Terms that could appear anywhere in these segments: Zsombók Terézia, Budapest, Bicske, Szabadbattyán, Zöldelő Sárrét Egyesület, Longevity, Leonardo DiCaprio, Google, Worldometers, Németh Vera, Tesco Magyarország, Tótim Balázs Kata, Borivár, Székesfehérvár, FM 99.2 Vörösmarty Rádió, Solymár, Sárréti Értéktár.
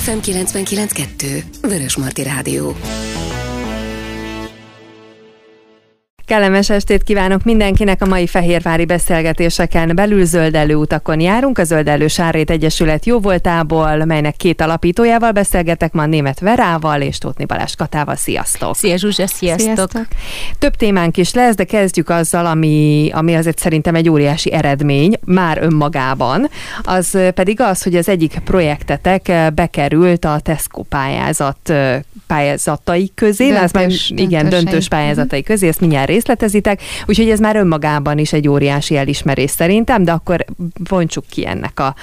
FM 99.2 Vörösmarty Rádió. Kellemes estét kívánok mindenkinek. A mai fehérvári beszélgetéseken belül zöldelő utakon járunk, a Zöldelő Sárrét Egyesület jóvoltából, melynek két alapítójával beszélgetek ma, Németh Verával és Tótim Balázs Katával. Sziasztok! Szia Zsuzsa, sziasztok! Több témánk is lesz, de kezdjük azzal, ami azért szerintem egy óriási eredmény már önmagában. Az pedig az, hogy az egyik projektetek bekerült a Tesco pályázatai közé. Döntős pályázatai közé, ezt mindjárt részletezitek, úgyhogy ez már önmagában is egy óriási elismerés szerintem, de akkor bontsuk ki ennek a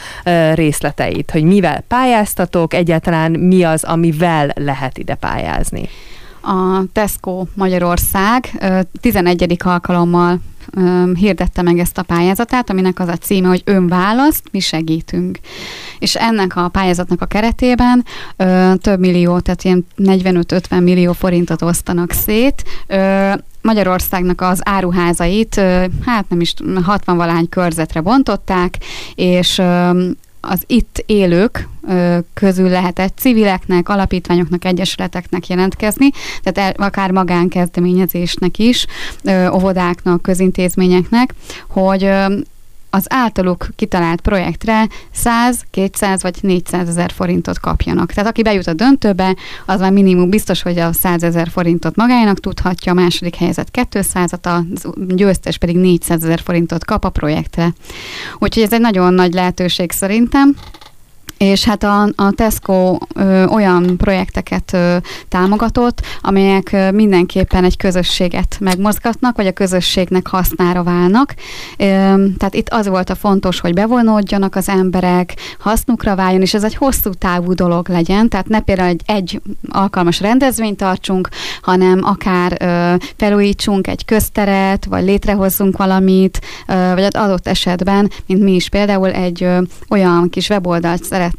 részleteit, hogy mivel pályáztatok, egyáltalán mi az, amivel lehet ide pályázni. A Tesco Magyarország 11. alkalommal hirdette meg ezt a pályázatát, aminek az a címe, hogy önválaszt, mi segítünk. És ennek a pályázatnak a keretében több millió, tehát ilyen 45-50 millió forintot osztanak szét, Magyarországnak az áruházait, 60-valahány körzetre bontották, és az itt élők közül lehetett civileknek, alapítványoknak, egyesületeknek jelentkezni, tehát akár magánkezdeményezésnek is, óvodáknak, közintézményeknek, hogy az általuk kitalált projektre 100, 200 vagy 400 ezer forintot kapjanak. Tehát aki bejut a döntőbe, az már minimum biztos, hogy a 100 ezer forintot magának tudhatja, a második helyzet 200-at, a győztes pedig 400 ezer forintot kap a projektre. Úgyhogy ez egy nagyon nagy lehetőség szerintem. És hát a Tesco olyan projekteket támogatott, amelyek mindenképpen egy közösséget megmozgatnak, vagy a közösségnek hasznára válnak. Tehát itt az volt a fontos, hogy bevonódjanak az emberek, hasznukra váljon, és ez egy hosszú távú dolog legyen, tehát ne például egy alkalmas rendezvényt tartsunk, hanem akár felújítsunk egy közteret, vagy létrehozzunk valamit, vagy az adott esetben, mint mi is például egy olyan kis weboldalt szeretnénk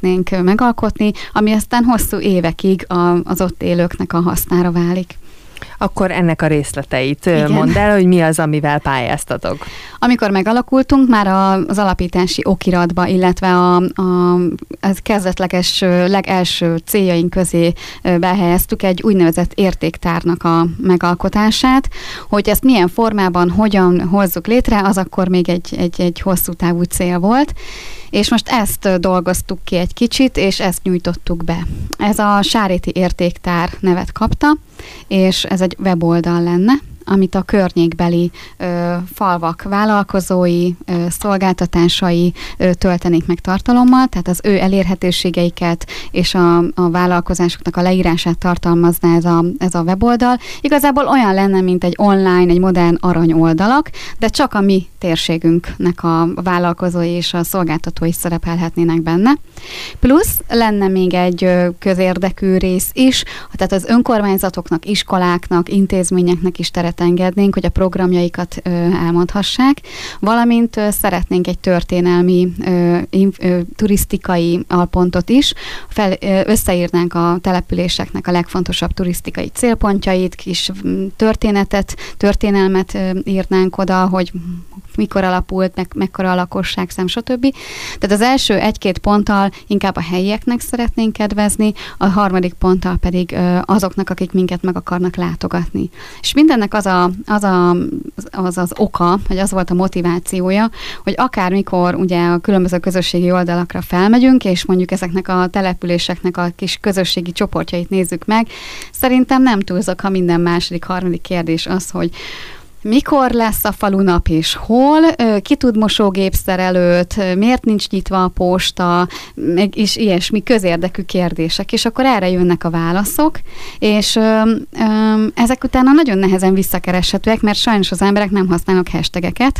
megalkotni, ami aztán hosszú évekig az ott élőknek a hasznára válik. Akkor ennek a részleteit mondd el, hogy mi az, amivel pályáztatok. Amikor megalakultunk, már az alapítási okiratba, illetve a kezdetleges legelső céljaink közé behelyeztük egy úgynevezett értéktárnak a megalkotását, hogy ezt milyen formában, hogyan hozzuk létre, az akkor még egy hosszú távú cél volt, és most ezt dolgoztuk ki egy kicsit, és ezt nyújtottuk be. Ez a Sárréti Értéktár nevet kapta, és ez egy weboldal lenne, amit a környékbeli falvak vállalkozói, szolgáltatásai töltenék meg tartalommal, tehát az ő elérhetőségeiket és a vállalkozásoknak a leírását tartalmazná ez a weboldal. Igazából olyan lenne, mint egy online, egy modern aranyoldalak, de csak a mi térségünknek a vállalkozói és a szolgáltatói szerepelhetnének benne. Plusz lenne még egy közérdekű rész is, tehát az önkormányzatoknak, iskoláknak, intézményeknek is teret engednénk, hogy a programjaikat elmondhassák, valamint szeretnénk egy történelmi turisztikai alpontot is, összeírnánk a településeknek a legfontosabb turisztikai célpontjait, kis történelmet írnánk oda, hogy mikor alapult, mekkora a lakosságszám, stb. Tehát az első egy-két ponttal inkább a helyieknek szeretnénk kedvezni, a harmadik ponttal pedig azoknak, akik minket meg akarnak látogatni. És mindennek az oka, vagy az volt a motivációja, hogy akármikor ugye a különböző közösségi oldalakra felmegyünk, és mondjuk ezeknek a településeknek a kis közösségi csoportjait nézzük meg, szerintem nem túlzok, ha minden második, harmadik kérdés az, hogy mikor lesz a falunap és hol, ki tud mosógépszerelőt, miért nincs nyitva a posta, és ilyesmi közérdekű kérdések, és akkor erre jönnek a válaszok, és ezek utána nagyon nehezen visszakereshetőek, mert sajnos az emberek nem használnak hashtageket,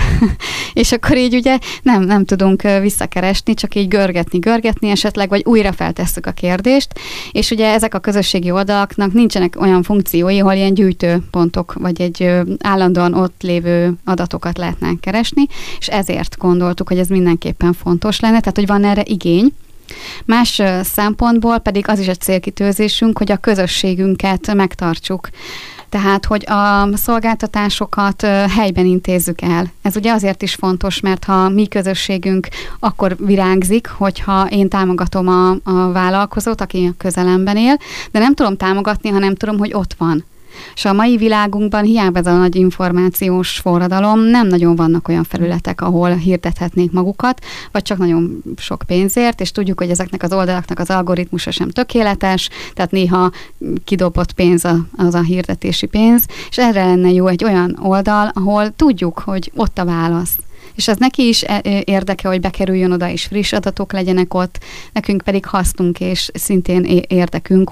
és akkor így ugye nem tudunk visszakeresni, csak így görgetni esetleg, vagy újra feltesszük a kérdést, és ugye ezek a közösségi oldalaknak nincsenek olyan funkciói, hol ilyen gyűjtőpontok, vagy egy állandóan ott lévő adatokat lehetnánk keresni, és ezért gondoltuk, hogy ez mindenképpen fontos lenne, tehát hogy van erre igény. Más szempontból pedig az is egy célkitűzésünk, hogy a közösségünket megtartsuk. Tehát, hogy a szolgáltatásokat helyben intézzük el. Ez ugye azért is fontos, mert ha mi közösségünk akkor virágzik, hogyha én támogatom a vállalkozót, aki a közelemben él, de nem tudom támogatni, ha nem tudom, hogy ott van. És a mai világunkban hiába ez a nagy információs forradalom, nem nagyon vannak olyan felületek, ahol hirdethetnék magukat, vagy csak nagyon sok pénzért, és tudjuk, hogy ezeknek az oldalaknak az algoritmusa sem tökéletes, tehát néha kidobott pénz az a hirdetési pénz, és erre lenne jó egy olyan oldal, ahol tudjuk, hogy ott a válasz. És az neki is érdeke, hogy bekerüljön oda, és friss adatok legyenek ott, nekünk pedig hasznunk, és szintén érdekünk,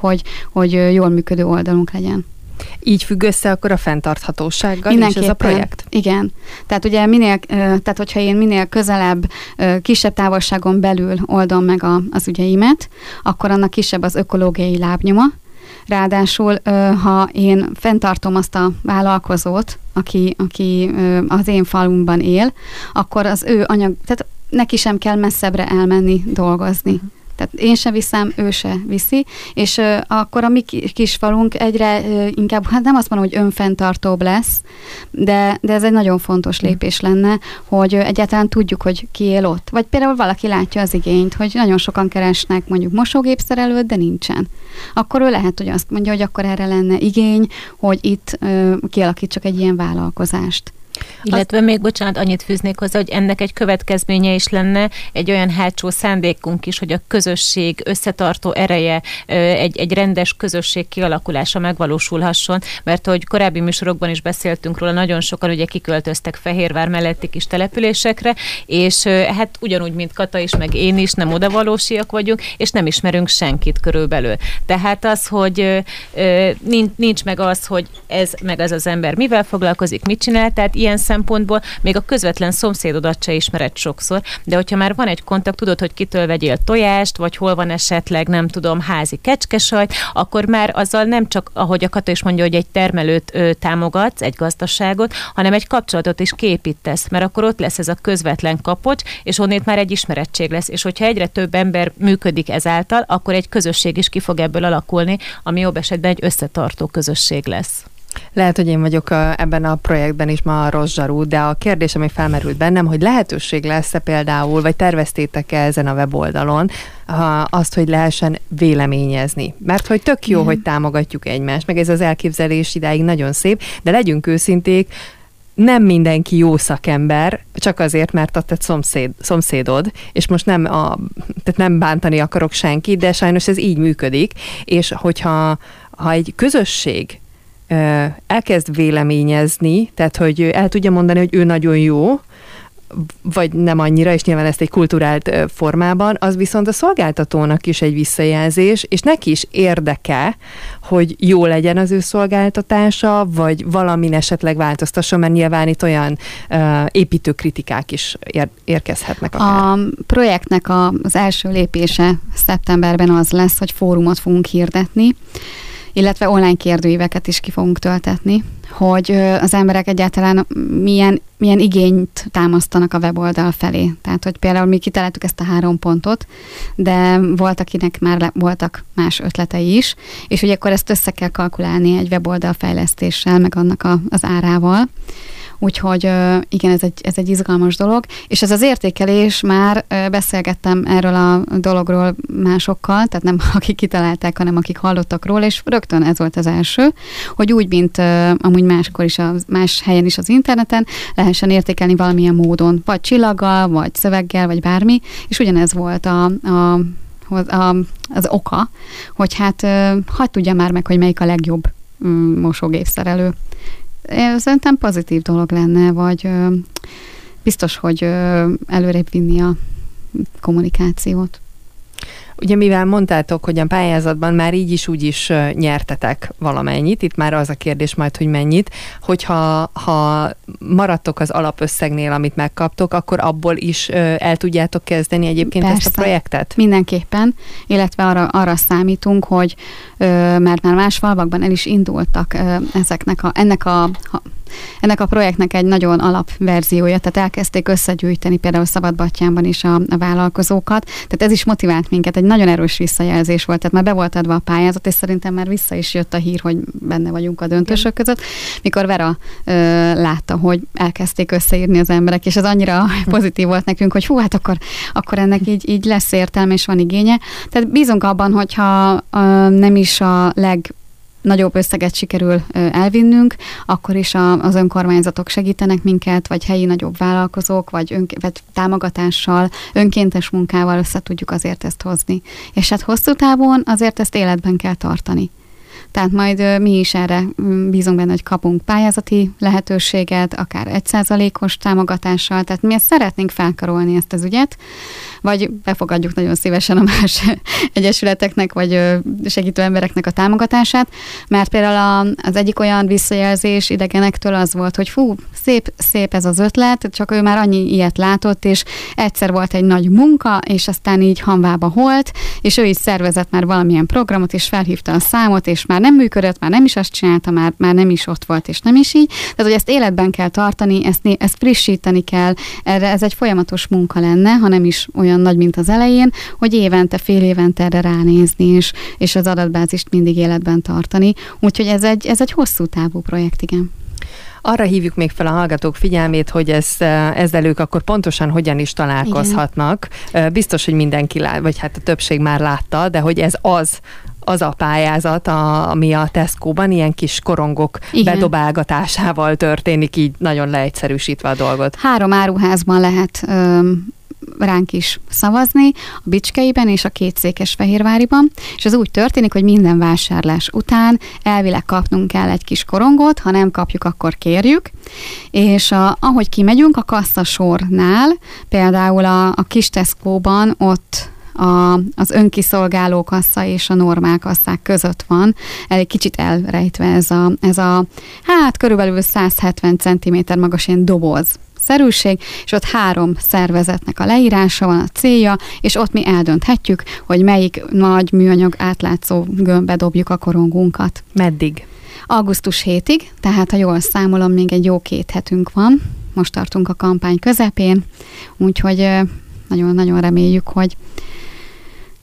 hogy jól működő oldalunk legyen. Így függ össze akkor a fenntarthatósággal is ez a projekt? Igen. Tehát ugye tehát hogyha én minél közelebb, kisebb távolságon belül oldom meg az ügyeimet, akkor annak kisebb az ökológiai lábnyoma. Ráadásul, ha én fenntartom azt a vállalkozót, aki az én falumban él, akkor az ő tehát neki sem kell messzebbre elmenni dolgozni. Tehát én se viszem, ő se viszi, és akkor a mi kis falunk egyre inkább, hát nem azt mondom, hogy önfenntartóbb lesz, de ez egy nagyon fontos lépés lenne, hogy egyáltalán tudjuk, hogy ki él ott. Vagy például valaki látja az igényt, hogy nagyon sokan keresnek mondjuk mosógépszerelőt, de nincsen. Akkor ő lehet, hogy azt mondja, hogy akkor erre lenne igény, hogy itt kialakítsak egy ilyen vállalkozást. Illetve még, bocsánat, annyit fűznék hozzá, hogy ennek egy következménye is lenne, egy olyan hátsó szándékunk is, hogy a közösség összetartó ereje, egy rendes közösség kialakulása megvalósulhasson, mert hogy korábbi műsorokban is beszéltünk róla, nagyon sokan ugye kiköltöztek Fehérvár melletti kis településekre, és hát ugyanúgy, mint Kata is, meg én is, nem odavalósiak vagyunk, és nem ismerünk senkit körülbelül. Tehát az, hogy nincs meg az, hogy ez meg az ember mivel foglalkozik, mit csinál, tehát ilyen szempontból még a közvetlen szomszédodat se ismered sokszor, de hogyha már van egy kontakt, tudod, hogy kitől vegyél tojást, vagy hol van esetleg, nem tudom, házi kecskesajt, akkor már azzal nem csak, ahogy a Kata is mondja, hogy egy termelőt támogatsz, egy gazdaságot, hanem egy kapcsolatot is képítesz, mert akkor ott lesz ez a közvetlen kapocs, és onnét már egy ismerettség lesz, és hogyha egyre több ember működik ezáltal, akkor egy közösség is ki fog ebből alakulni, ami jobb esetben egy összetartó közösség lesz. Lehet, hogy én vagyok ebben a projektben is ma a rossz zsarú, de a kérdés, ami felmerült bennem, hogy lehetőség lesz-e például, vagy terveztétek-e ezen a weboldalon azt, hogy lehessen véleményezni. Mert hogy tök jó, hogy támogatjuk egymást, meg ez az elképzelés idáig nagyon szép, de legyünk őszinték, nem mindenki jó szakember, csak azért, mert a te szomszédod, és most tehát nem bántani akarok senkit, de sajnos ez így működik, és hogyha egy közösség elkezd véleményezni, tehát hogy el tudja mondani, hogy ő nagyon jó, vagy nem annyira, és nyilván ezt egy kulturált formában, az viszont a szolgáltatónak is egy visszajelzés, és neki is érdeke, hogy jó legyen az ő szolgáltatása, vagy valamin esetleg változtasson, mert nyilván itt olyan építőkritikák is érkezhetnek akár. A projektnek az első lépése szeptemberben az lesz, hogy fórumot fogunk hirdetni, illetve online kérdőíveket is ki fogunk töltetni, hogy az emberek egyáltalán milyen igényt támasztanak a weboldal felé. Tehát, hogy például mi kitaláltuk ezt a 3 pontot, de volt, akinek már voltak más ötletei is, és ugye akkor ezt össze kell kalkulálni egy weboldal fejlesztéssel, meg annak az árával. Úgyhogy igen, ez egy izgalmas dolog, és ez az értékelés, már beszélgettem erről a dologról másokkal, tehát nem akik kitalálták, hanem akik hallottak róla, és rögtön ez volt az első, hogy úgy, mint amúgy máskor is, más helyen is az interneten, lehessen értékelni valamilyen módon, vagy csillaggal, vagy szöveggel, vagy bármi, és ugyanez volt az oka, hogy hát hadd tudja már meg, hogy melyik a legjobb mosógépszerelő. Szerintem pozitív dolog lenne, vagy biztos, hogy előrébb vinni a kommunikációt. Ugye mivel mondtátok, hogy a pályázatban már így is úgy is nyertetek valamennyit, itt már az a kérdés majd, hogy mennyit, hogyha maradtok az alapösszegnél, amit megkaptok, akkor abból is el tudjátok kezdeni egyébként Persze. ezt a projektet? Mindenképpen, illetve arra számítunk, hogy mert már más falvakban el is indultak ennek a Ennek a projektnek egy nagyon alapverziója, tehát elkezdték összegyűjteni például Szabadbattyánban is a vállalkozókat, tehát ez is motivált minket, egy nagyon erős visszajelzés volt, tehát már be volt adva a pályázat, és szerintem már vissza is jött a hír, hogy benne vagyunk a döntősök között, mikor Vera látta, hogy elkezdték összeírni az emberek, és ez annyira pozitív volt nekünk, hogy hú, hát akkor ennek így lesz értelme, és van igénye. Tehát bízunk abban, hogyha nem is a legnagyobb összeget sikerül elvinnünk, akkor is az önkormányzatok segítenek minket, vagy helyi nagyobb vállalkozók, vagy támogatással, önkéntes munkával össze tudjuk azért ezt hozni. És hát hosszú távon azért ezt életben kell tartani. Tehát majd mi is erre bízunk benne, hogy kapunk pályázati lehetőséget, akár 1%-os támogatással, tehát mi ezt szeretnénk felkarolni, ezt az ügyet, vagy befogadjuk nagyon szívesen a más egyesületeknek, vagy segítő embereknek a támogatását, mert például az egyik olyan visszajelzés idegenektől az volt, hogy fú, szép ez az ötlet, csak ő már annyi ilyet látott, és egyszer volt egy nagy munka, és aztán így hamvába holt, és ő is szervezett már valamilyen programot, és felhívta a számot, és már nem működött, már nem is azt csinálta, már nem is ott volt, és nem is így. Tehát, hogy ezt életben kell tartani, ezt frissíteni kell, ez egy folyamatos munka lenne, ha nem is olyan nagy, mint az elején, hogy évente, fél évente erre ránézni, és az adatbázist mindig életben tartani. Úgyhogy ez egy hosszú távú projekt, igen. Arra hívjuk még fel a hallgatók figyelmét, hogy ezzel ők akkor pontosan hogyan is találkozhatnak. Igen. Biztos, hogy mindenki, vagy hát a többség már látta, de hogy ez az a pályázat, ami a Tesco-ban ilyen kis korongok igen. bedobálgatásával történik, így nagyon leegyszerűsítve a dolgot. 3 áruházban lehet ránk is szavazni, a Bicskeiben és a 2 Székesfehérváriban, és ez úgy történik, hogy minden vásárlás után elvileg kapnunk kell egy kis korongot, ha nem kapjuk, akkor kérjük, és ahogy kimegyünk a kasszasornál, például a kis Tesco-ban ott az önkiszolgáló kassa és a normál kasszák között van, elég kicsit elrejtve ez a hát körülbelül 170 cm magas ilyen doboz szerűség, és ott 3 szervezetnek a leírása van, a célja, és ott mi eldönthetjük, hogy melyik nagy műanyag átlátszó gömbbe dobjuk a korongunkat. Meddig? Augusztus 7-ig, tehát ha jól számolom, még egy jó 2 hetünk van. Most tartunk a kampány közepén, úgyhogy nagyon-nagyon reméljük, hogy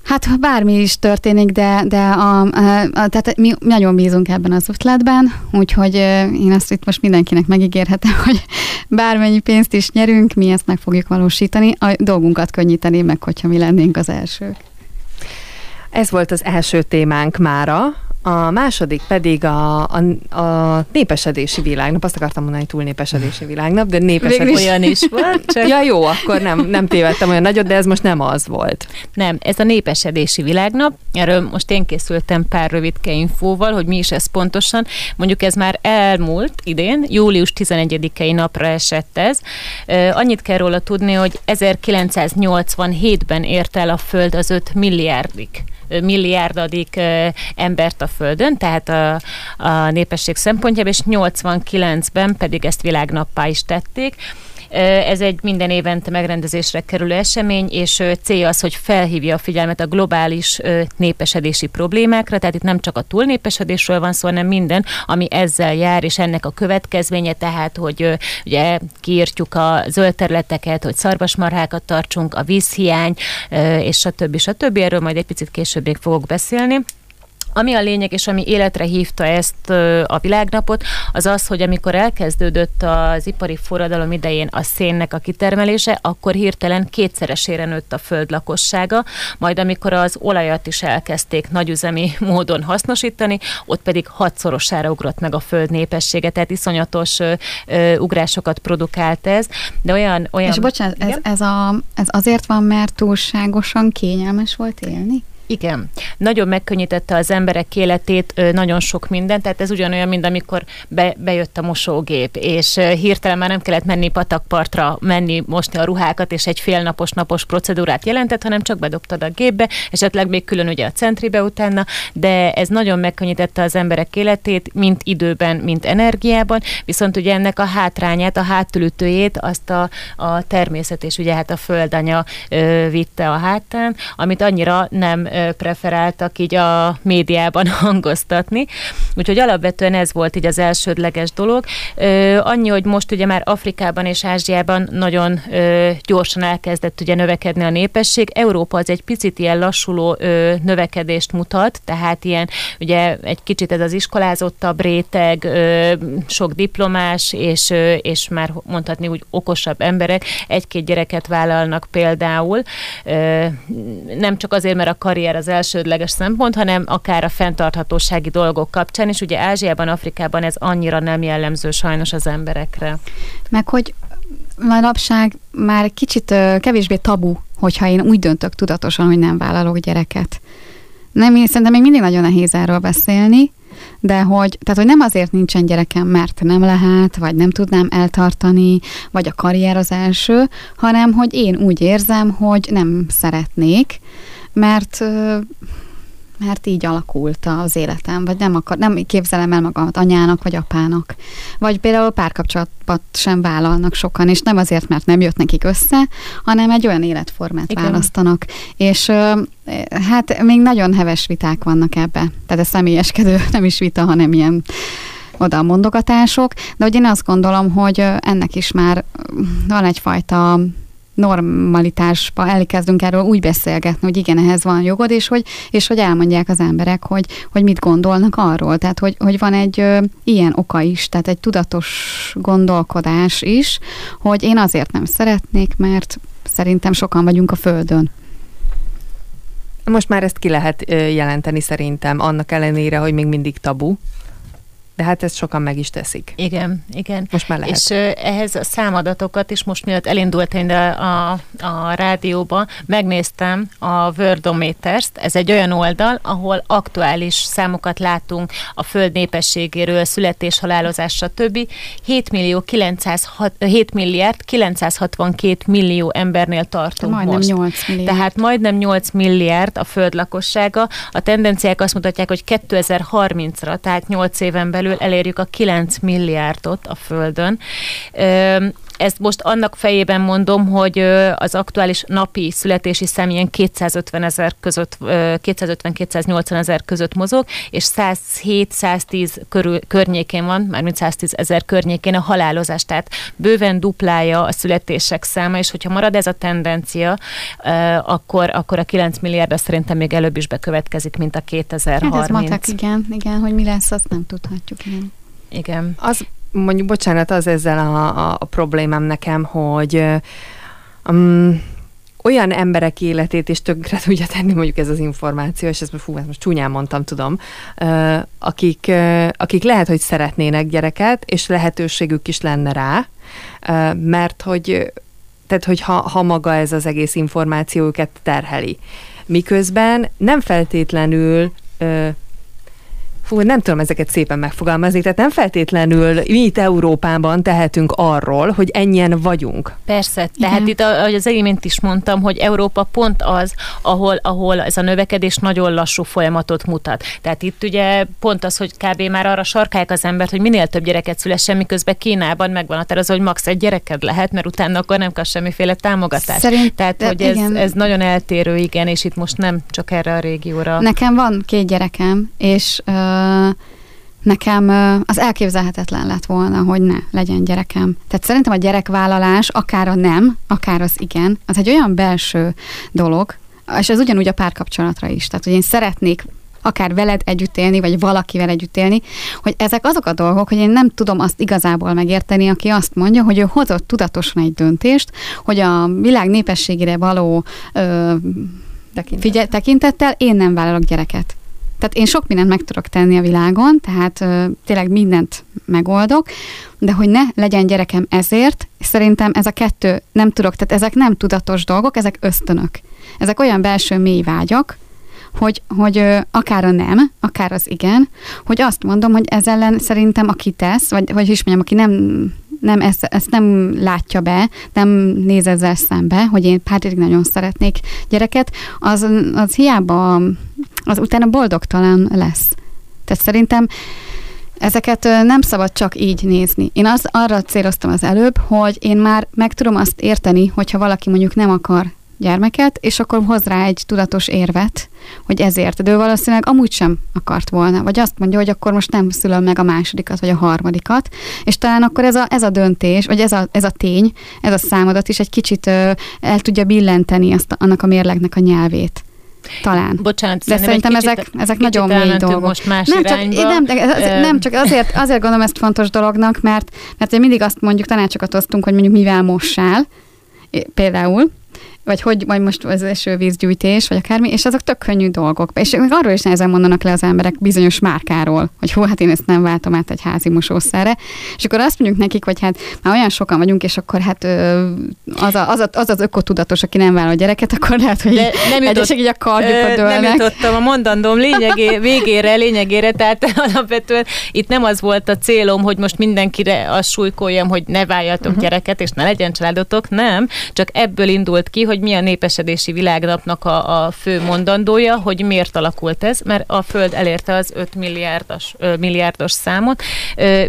hát bármi is történik, de tehát mi nagyon bízunk ebben az ötletben, úgyhogy én azt itt most mindenkinek megígérhetem, hogy bármennyi pénzt is nyerünk, mi ezt meg fogjuk valósítani, a dolgunkat könnyíteni meg, hogyha mi lennénk az elsők. Ez volt az első témánk mára, a második pedig a népesedési világnap. Azt akartam mondani, hogy túlnépesedési világnap, de népesedési olyan is volt. Csak... Ja jó, akkor nem tévedtem olyan nagyot, de ez most nem az volt. Nem, ez a népesedési világnap. Erről most én készültem pár rövidke infóval, hogy mi is ez pontosan. Mondjuk ez már elmúlt idén, július 11-i napra esett ez. Annyit kell róla tudni, hogy 1987-ben ért el a Föld az 5 milliárdadik embert a Földön, tehát a népesség szempontjából, és 89-ben pedig ezt világnappá is tették. Ez egy minden évente megrendezésre kerülő esemény, és célja az, hogy felhívja a figyelmet a globális népesedési problémákra, tehát itt nem csak a túlnépesedésről van szó, hanem minden, ami ezzel jár, és ennek a következménye, tehát, hogy ugye kiírtjuk a zöld területeket, hogy szarvasmarhákat tartsunk, a vízhiány, és stb. Erről majd egy picit később még fogok beszélni. Ami a lényeg, és ami életre hívta ezt a világnapot, az az, hogy amikor elkezdődött az ipari forradalom idején a szénnek a kitermelése, akkor hirtelen 2-szeresére nőtt a föld lakossága, majd amikor az olajat is elkezdték nagyüzemi módon hasznosítani, ott pedig 6-szorosára ugrott meg a föld népessége, tehát iszonyatos ugrásokat produkált ez. De olyan... És bocsánat, ez azért van, mert túlságosan kényelmes volt élni? Igen. Nagyon megkönnyítette az emberek életét nagyon sok minden, tehát ez ugyanolyan, mint amikor bejött a mosógép, és hirtelen már nem kellett menni patakpartra, mosni a ruhákat, és egy félnapos napos procedúrát jelentett, hanem csak bedobtad a gépbe, esetleg még külön ugye a centribe utána, de ez nagyon megkönnyítette az emberek életét, mint időben, mint energiában, viszont ugye ennek a hátrányát, a hátulütőjét, azt a természet és ugye hát a földanya vitte a hátán, amit annyira nem preferáltak így a médiában hangoztatni. Úgyhogy alapvetően ez volt így az elsődleges dolog. Annyi, hogy most ugye már Afrikában és Ázsiában nagyon gyorsan elkezdett ugye növekedni a népesség. Európa az egy picit ilyen lassuló növekedést mutat, tehát ilyen ugye egy kicsit ez az iskolázottabb réteg, sok diplomás, és már mondhatni úgy okosabb emberek egy-két gyereket vállalnak például. Nem csak azért, mert a karrier az elsődleges szempont, hanem akár a fenntarthatósági dolgok kapcsán, és ugye Ázsiában, Afrikában ez annyira nem jellemző sajnos az emberekre. Meg hogy manapság már kicsit kevésbé tabu, hogyha én úgy döntök tudatosan, hogy nem vállalok gyereket. Nem, szerintem még mindig nagyon nehéz erről beszélni, de hogy, tehát, hogy nem azért nincsen gyerekem, mert nem lehet, vagy nem tudnám eltartani, vagy a karrier az első, hanem hogy én úgy érzem, hogy nem szeretnék, mert így alakult az életem, vagy nem képzelem el magamat anyának, vagy apának. Vagy például párkapcsolatot sem vállalnak sokan, és nem azért, mert nem jött nekik össze, hanem egy olyan életformát igen. választanak. És hát még nagyon heves viták vannak ebbe. Tehát ez személyeskedő, nem is vita, hanem ilyen oda mondogatások. De hogy én azt gondolom, hogy ennek is már van egyfajta normalitásba elkezdünk erről úgy beszélgetni, hogy igen, ehhez van jogod, és hogy elmondják az emberek, hogy mit gondolnak arról. Tehát, hogy van egy ilyen oka is, tehát egy tudatos gondolkodás is, hogy én azért nem szeretnék, mert szerintem sokan vagyunk a Földön. Most már ezt ki lehet jelenteni szerintem, annak ellenére, hogy még mindig tabu. De hát ezt sokan meg is teszik. Igen, igen. Most már lehet. És ehhez a számadatokat is most mielőtt elindult én a rádióba, megnéztem a Worldometers-t, ez egy olyan oldal, ahol aktuális számokat látunk a föld népességéről, születés, halálozás, stb. 7 milliárd 962 millió embernél tartunk majdnem most. 8 milliárd. Tehát majdnem 8 milliárd a föld lakossága. A tendenciák azt mutatják, hogy 2030-ra, tehát 8 éven belül elérjük a 9 milliárdot a Földön. Ezt most annak fejében mondom, hogy az aktuális napi születési szám ilyen 250-280 ezer között mozog, és 107-110 környékén van, mármint 110 ezer környékén a halálozás, tehát bőven duplája a születések száma, és hogyha marad ez a tendencia, akkor a 9 milliárd azt szerintem még előbb is bekövetkezik, mint a 2030. Hát ez matek, igen, hogy mi lesz, azt nem tudhatjuk. Igen. Az mondjuk, bocsánat, az ezzel a problémám nekem, hogy olyan emberek életét is tönkre tudja tenni, mondjuk ez az információ, és ezt most csúnyán mondtam, tudom, akik lehet, hogy szeretnének gyereket, és lehetőségük is lenne rá, mert hogy, tehát hogy ha maga ez az egész információ őket terheli. Miközben nem feltétlenül nem tudom ezeket szépen megfogalmazni, tehát nem feltétlenül mi itt Európában tehetünk arról, hogy ennyien vagyunk. Persze, tehát Itt, ahogy az imént is mondtam, hogy Európa pont az, ahol ez a növekedés nagyon lassú folyamatot mutat. Tehát itt ugye pont az, hogy kb. Már arra sarkálják az embert, hogy minél több gyereket szülessen, miközben Kínában megvan a tervezve, hogy max. Egy gyereked lehet, mert utána akkor nem kell semmiféle támogatást. Tehát, hogy ez nagyon eltérő, igen, és itt most nem csak erre a régióra. Nekem van 2 gyerekem, és nekem az elképzelhetetlen lett volna, hogy ne legyen gyerekem. Tehát szerintem a gyerekvállalás, akár a nem, akár az igen, az egy olyan belső dolog, és ez ugyanúgy a párkapcsolatra is. Tehát, hogy én szeretnék akár veled együtt élni, vagy valakivel együtt élni, hogy ezek azok a dolgok, hogy én nem tudom azt igazából megérteni, aki azt mondja, hogy ő hozott tudatosan egy döntést, hogy a világ népességére való tekintettel én nem vállalok gyereket. Tehát én sok mindent meg tudok tenni a világon, tehát tényleg mindent megoldok, de hogy ne legyen gyerekem ezért, szerintem ez a 2 nem tudok, tehát ezek nem tudatos dolgok, ezek ösztönök. Ezek olyan belső mély vágyak, hogy akár a nem, akár az igen, hogy azt mondom, hogy ez ellen szerintem aki tesz, vagy is mondjam, aki nem ezt nem látja be, nem néz ezzel szembe, hogy én pedig nagyon szeretnék gyereket, az hiába az utána boldogtalan lesz. Tehát szerintem ezeket nem szabad csak így nézni. Én arra céloztam az előbb, hogy én már meg tudom azt érteni, hogyha valaki mondjuk nem akar gyermeket, és akkor hoz rá egy tudatos érvet, hogy ezért, de ő valószínűleg amúgy sem akart volna, vagy azt mondja, hogy akkor most nem szülöm meg a másodikat, vagy a harmadikat, és talán akkor ez a döntés, vagy ez a tény, ez a számadat is egy kicsit el tudja billenteni annak a mérlegnek a nyelvét. Talán. Bocsánat, de szerintem ezek nagyon mély dolgok. Most más nem csak azért gondolom ezt fontos dolognak, mert mindig azt mondjuk, tanácsokat osztunk, hogy mondjuk mivel mossál, például, vagy hogy majd most az esővízgyűjtés, vagy akármi, és azok tök könnyű dolgok. És arról is nehezen mondanak le az emberek bizonyos márkáról, hogy hú, hát én ezt nem váltom át egy házi mosószerre. És akkor azt mondjuk nekik, hogy hát már olyan sokan vagyunk, és akkor hát az ökotudatos, aki nem vállal a gyereket, akkor lehet, hogy egyesek így a kardjukat dőlnek. Nem jutottam a mondandóm végére, tehát alapvetően itt nem az volt a célom, hogy most mindenkire azt súlykoljam, hogy ne váljatok gyereket, és ne legyen családotok, nem, csak ebből indult ki, hogy mi a népesedési világnapnak a fő mondandója, hogy miért alakult ez, mert a Föld elérte az 5 milliárdos számot,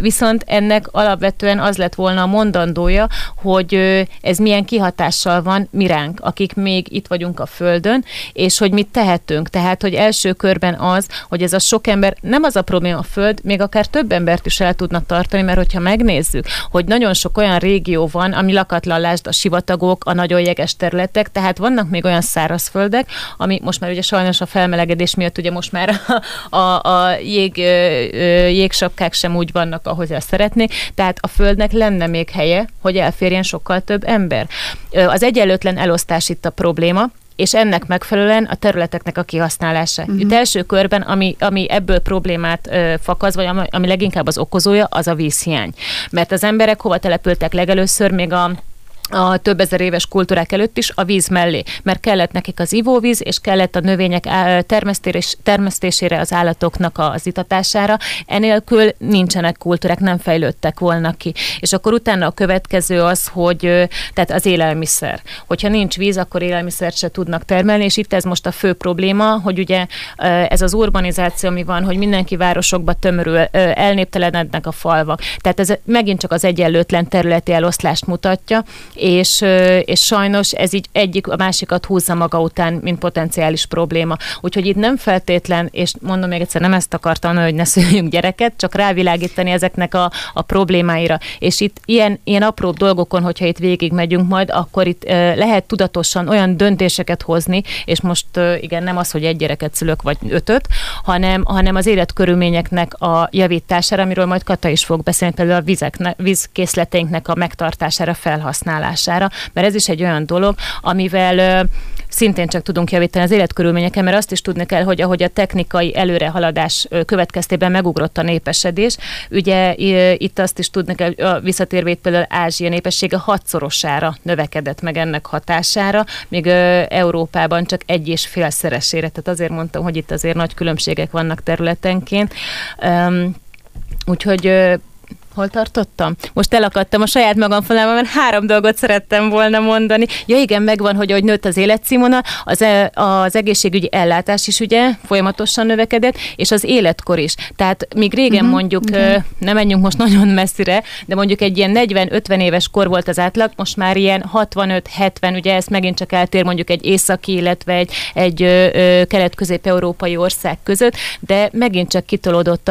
viszont ennek alapvetően az lett volna a mondandója, hogy ez milyen kihatással van miránk, akik még itt vagyunk a Földön, és hogy mit tehetünk. Tehát, hogy első körben az, hogy ez a sok ember, nem az a probléma a Föld, még akár több embert is el tudna tartani, mert hogyha megnézzük, hogy nagyon sok olyan régió van, ami lakatlan, lásd a sivatagok, a nagyon jeges terület, tehát vannak még olyan szárazföldek, ami most már ugye sajnos a felmelegedés miatt ugye most már a jégsapkák sem úgy vannak, ahogy el szeretnék, tehát a Földnek lenne még helye, hogy elférjen sokkal több ember. Az egyenlőtlen elosztás itt a probléma, és ennek megfelelően a területeknek a kihasználása. Itt első körben, ami ebből problémát fakaz, vagy ami leginkább az okozója, az a vízhiány. Mert az emberek hova települtek legelőször, még a több ezer éves kultúrák előtt is a víz mellé, mert kellett nekik az ivóvíz, és kellett a növények termesztésére, az állatoknak az itatására, enélkül nincsenek kultúrák, nem fejlődtek volna ki. És akkor utána a következő az, hogy tehát az élelmiszer. Hogyha nincs víz, akkor élelmiszert se tudnak termelni, és itt ez most a fő probléma, hogy ugye ez az urbanizáció, ami van, hogy mindenki városokba tömörül, elnéptelenednek a falvak. Tehát ez megint csak az egyenlőtlen területi eloszlást mutatja, és sajnos ez így egyik a másikat húzza maga után, mint potenciális probléma. Úgyhogy itt nem feltétlen, és mondom még egyszer, nem ezt akartam, hogy ne szüljünk gyereket, csak rávilágítani ezeknek a problémáira. És itt ilyen apró dolgokon, hogyha itt végigmegyünk majd, akkor itt lehet tudatosan olyan döntéseket hozni, és most igen, nem az, hogy egy gyereket szülök, vagy 5-öt, hanem az életkörülményeknek a javítására, amiről majd Kata is fog beszélni, például a vízkészleteinknek a megtartására, felhasználására. Mert ez is egy olyan dolog, amivel szintén csak tudunk javítani az életkörülményeken, mert azt is tudni kell, hogy ahogy a technikai előrehaladás következtében megugrott a népesedés, ugye itt azt is tudni kell, visszatérve itt például Ázsia népessége 6-szorosára növekedett meg ennek hatására, míg Európában csak 1,5-szeresére, tehát azért mondtam, hogy itt azért nagy különbségek vannak területenként. Úgyhogy hol tartottam? Most elakadtam a saját magam falában, mert 3 dolgot szerettem volna mondani. Ja igen, megvan, hogy ahogy nőtt az életszínvonal, az egészségügyi ellátás is ugye folyamatosan növekedett, és az életkor is. Tehát még régen mondjuk, nem menjünk most nagyon messzire, de mondjuk egy ilyen 40-50 éves kor volt az átlag, most már ilyen 65-70, ugye ez megint csak eltér mondjuk egy északi, illetve egy kelet-közép-európai ország között, de megint csak kitolódott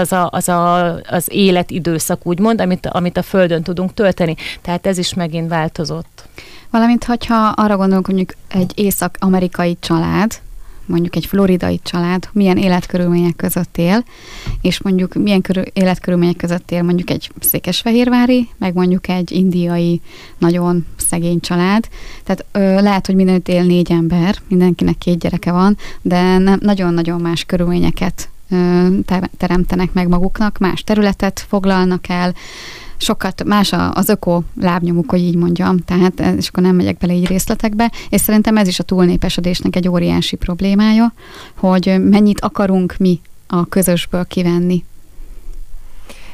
az életidőszak, úgymond, amit a Földön tudunk tölteni. Tehát ez is megint változott. Valamint, hogyha arra gondolunk, mondjuk egy észak-amerikai család, mondjuk egy floridai család, milyen életkörülmények között él, és mondjuk milyen életkörülmények között él mondjuk egy székesfehérvári, meg mondjuk egy indiai, nagyon szegény család. Tehát lehet, hogy mindenütt él 4 ember, mindenkinek 2 gyereke van, de nagyon-nagyon más körülményeket teremtenek meg maguknak, más területet foglalnak el, sokat más az öko lábnyomuk, hogy így mondjam, tehát, és akkor nem megyek bele így részletekbe, és szerintem ez is a túlnépesedésnek egy óriási problémája, hogy mennyit akarunk mi a közösből kivenni.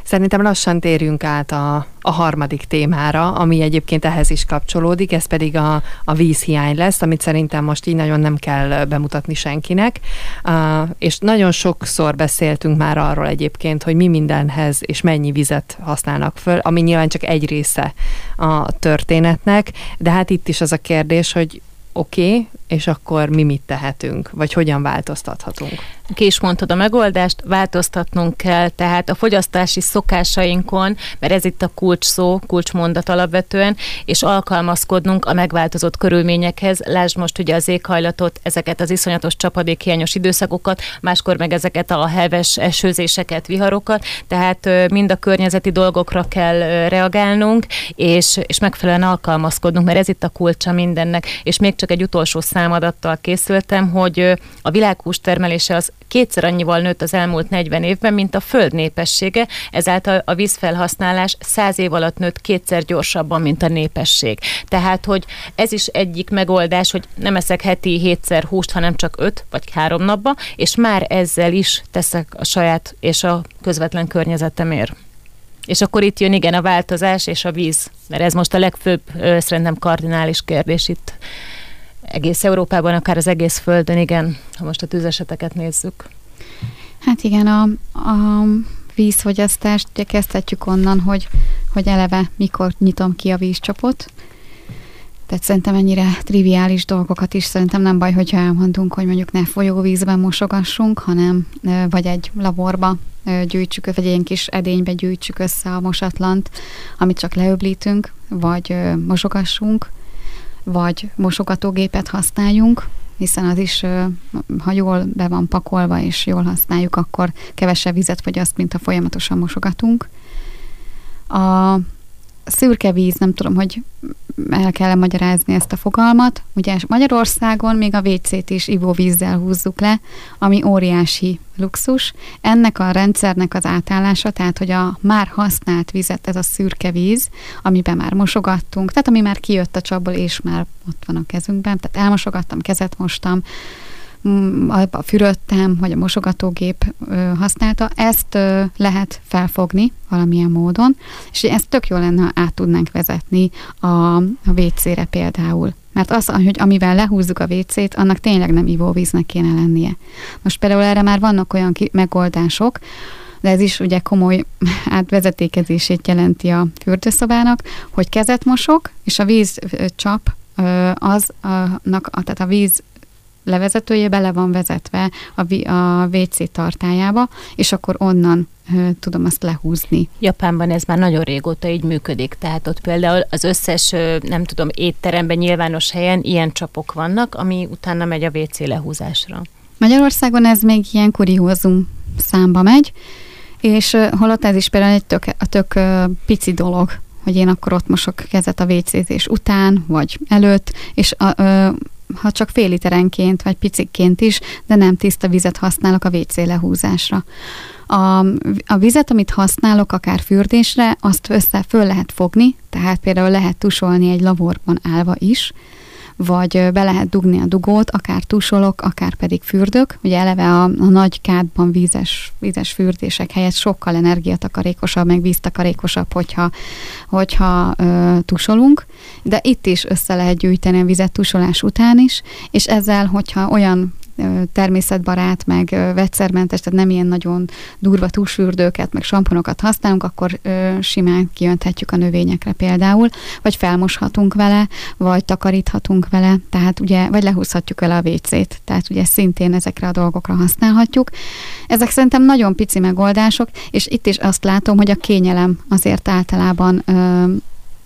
Szerintem lassan térjünk át a harmadik témára, ami egyébként ehhez is kapcsolódik, ez pedig a vízhiány lesz, amit szerintem most így nagyon nem kell bemutatni senkinek, és nagyon sokszor beszéltünk már arról egyébként, hogy mi mindenhez és mennyi vizet használnak föl, ami nyilván csak egy része a történetnek, de hát itt is az a kérdés, hogy oké, és akkor mi mit tehetünk, vagy hogyan változtathatunk? Ki is mondtad a megoldást, változtatnunk kell, tehát a fogyasztási szokásainkon, mert ez itt a kulcs szó, kulcsmondat alapvetően, és alkalmazkodnunk a megváltozott körülményekhez. Lásd most ugye az éghajlatot, ezeket az iszonyatos csapadékhiányos időszakokat, máskor meg ezeket a heves esőzéseket, viharokat, tehát mind a környezeti dolgokra kell reagálnunk, és megfelelően alkalmazkodnunk, mert ez itt a kulcsa mindennek. És még csak egy utolsó számadattal készültem, hogy a világ hústermelése az kétszer annyival nőtt az elmúlt 40 évben, mint a föld népessége, ezáltal a vízfelhasználás 100 év alatt nőtt kétszer gyorsabban, mint a népesség. Tehát, hogy ez is egyik megoldás, hogy nem eszek heti 7-szer húst, hanem csak 5 vagy 3 napba, és már ezzel is teszek a saját és a közvetlen környezetemért. És akkor itt jön igen a változás és a víz, mert ez most a legfőbb, szerintem kardinális kérdés itt egész Európában, akár az egész földön, igen, ha most a tűzeseteket nézzük. Hát igen, a vízfogyasztást kezdhetjük onnan, hogy eleve mikor nyitom ki a vízcsapot. Tehát szerintem ennyire triviális dolgokat is szerintem nem baj, hogyha elmondunk, hogy mondjuk ne folyóvízben mosogassunk, hanem vagy egy laborba gyűjtsük, vagy egy kis edénybe gyűjtsük össze a mosatlant, amit csak leöblítünk, vagy mosogassunk, vagy mosogatógépet használjunk, hiszen az is, ha jól be van pakolva és jól használjuk, akkor kevesebb vizet fogyaszt, mint ha folyamatosan mosogatunk. A szürke víz, nem tudom, hogy el kell magyarázni ezt a fogalmat. Ugye Magyarországon még a WC-t is ivóvízzel húzzuk le, ami óriási luxus. Ennek a rendszernek az átállása, tehát hogy a már használt vizet, ez a szürke víz, amiben már mosogattunk, tehát ami már kijött a csapból, és már ott van a kezünkben, tehát elmosogattam, kezet mostam, a fürödtem, vagy a mosogatógép használta, ezt lehet felfogni valamilyen módon, és ezt tök jó lenne, ha át tudnánk vezetni a WC-re például. Mert az, hogy amivel lehúzzuk a WC-t, annak tényleg nem ivóvíznek kéne lennie. Most például erre már vannak olyan megoldások, de ez is ugye komoly átvezetékezését jelenti a fürdőszobának, hogy kezet mosok, és a vízcsap tehát a víz levezetője bele van vezetve a WC tartályába, és akkor onnan tudom azt lehúzni. Japánban ez már nagyon régóta így működik, tehát ott például az összes, nem tudom, étteremben, nyilvános helyen ilyen csapok vannak, ami utána megy a WC lehúzásra. Magyarországon ez még ilyen kuriózum számba megy, és holott ez is például egy tök pici dolog, hogy én akkor ott mosok kezet a WC-zés után, vagy előtt, és ha csak fél literenként, vagy picikként is, de nem tiszta vizet használok a WC lehúzásra. A vizet, amit használok akár fürdésre, azt föl lehet fogni, tehát például lehet tusolni egy laborban állva is, vagy be lehet dugni a dugót, akár tusolok, akár pedig fürdök. Ugye eleve a nagy kádban vízes fürdések helyett sokkal energiatakarékosabb, meg víztakarékosabb, hogyha tusolunk. De itt is össze lehet gyűjteni a vizet tusolás után is, és ezzel, hogyha olyan természetbarát, meg vegyszermentes, tehát nem ilyen nagyon durva túlsfürdőket, meg samponokat használunk, akkor simán kijönthetjük a növényekre például, vagy felmoshatunk vele, vagy takaríthatunk vele, tehát ugye, vagy lehúzhatjuk vele a WC-t, tehát ugye szintén ezekre a dolgokra használhatjuk. Ezek szerintem nagyon pici megoldások, és itt is azt látom, hogy a kényelem azért általában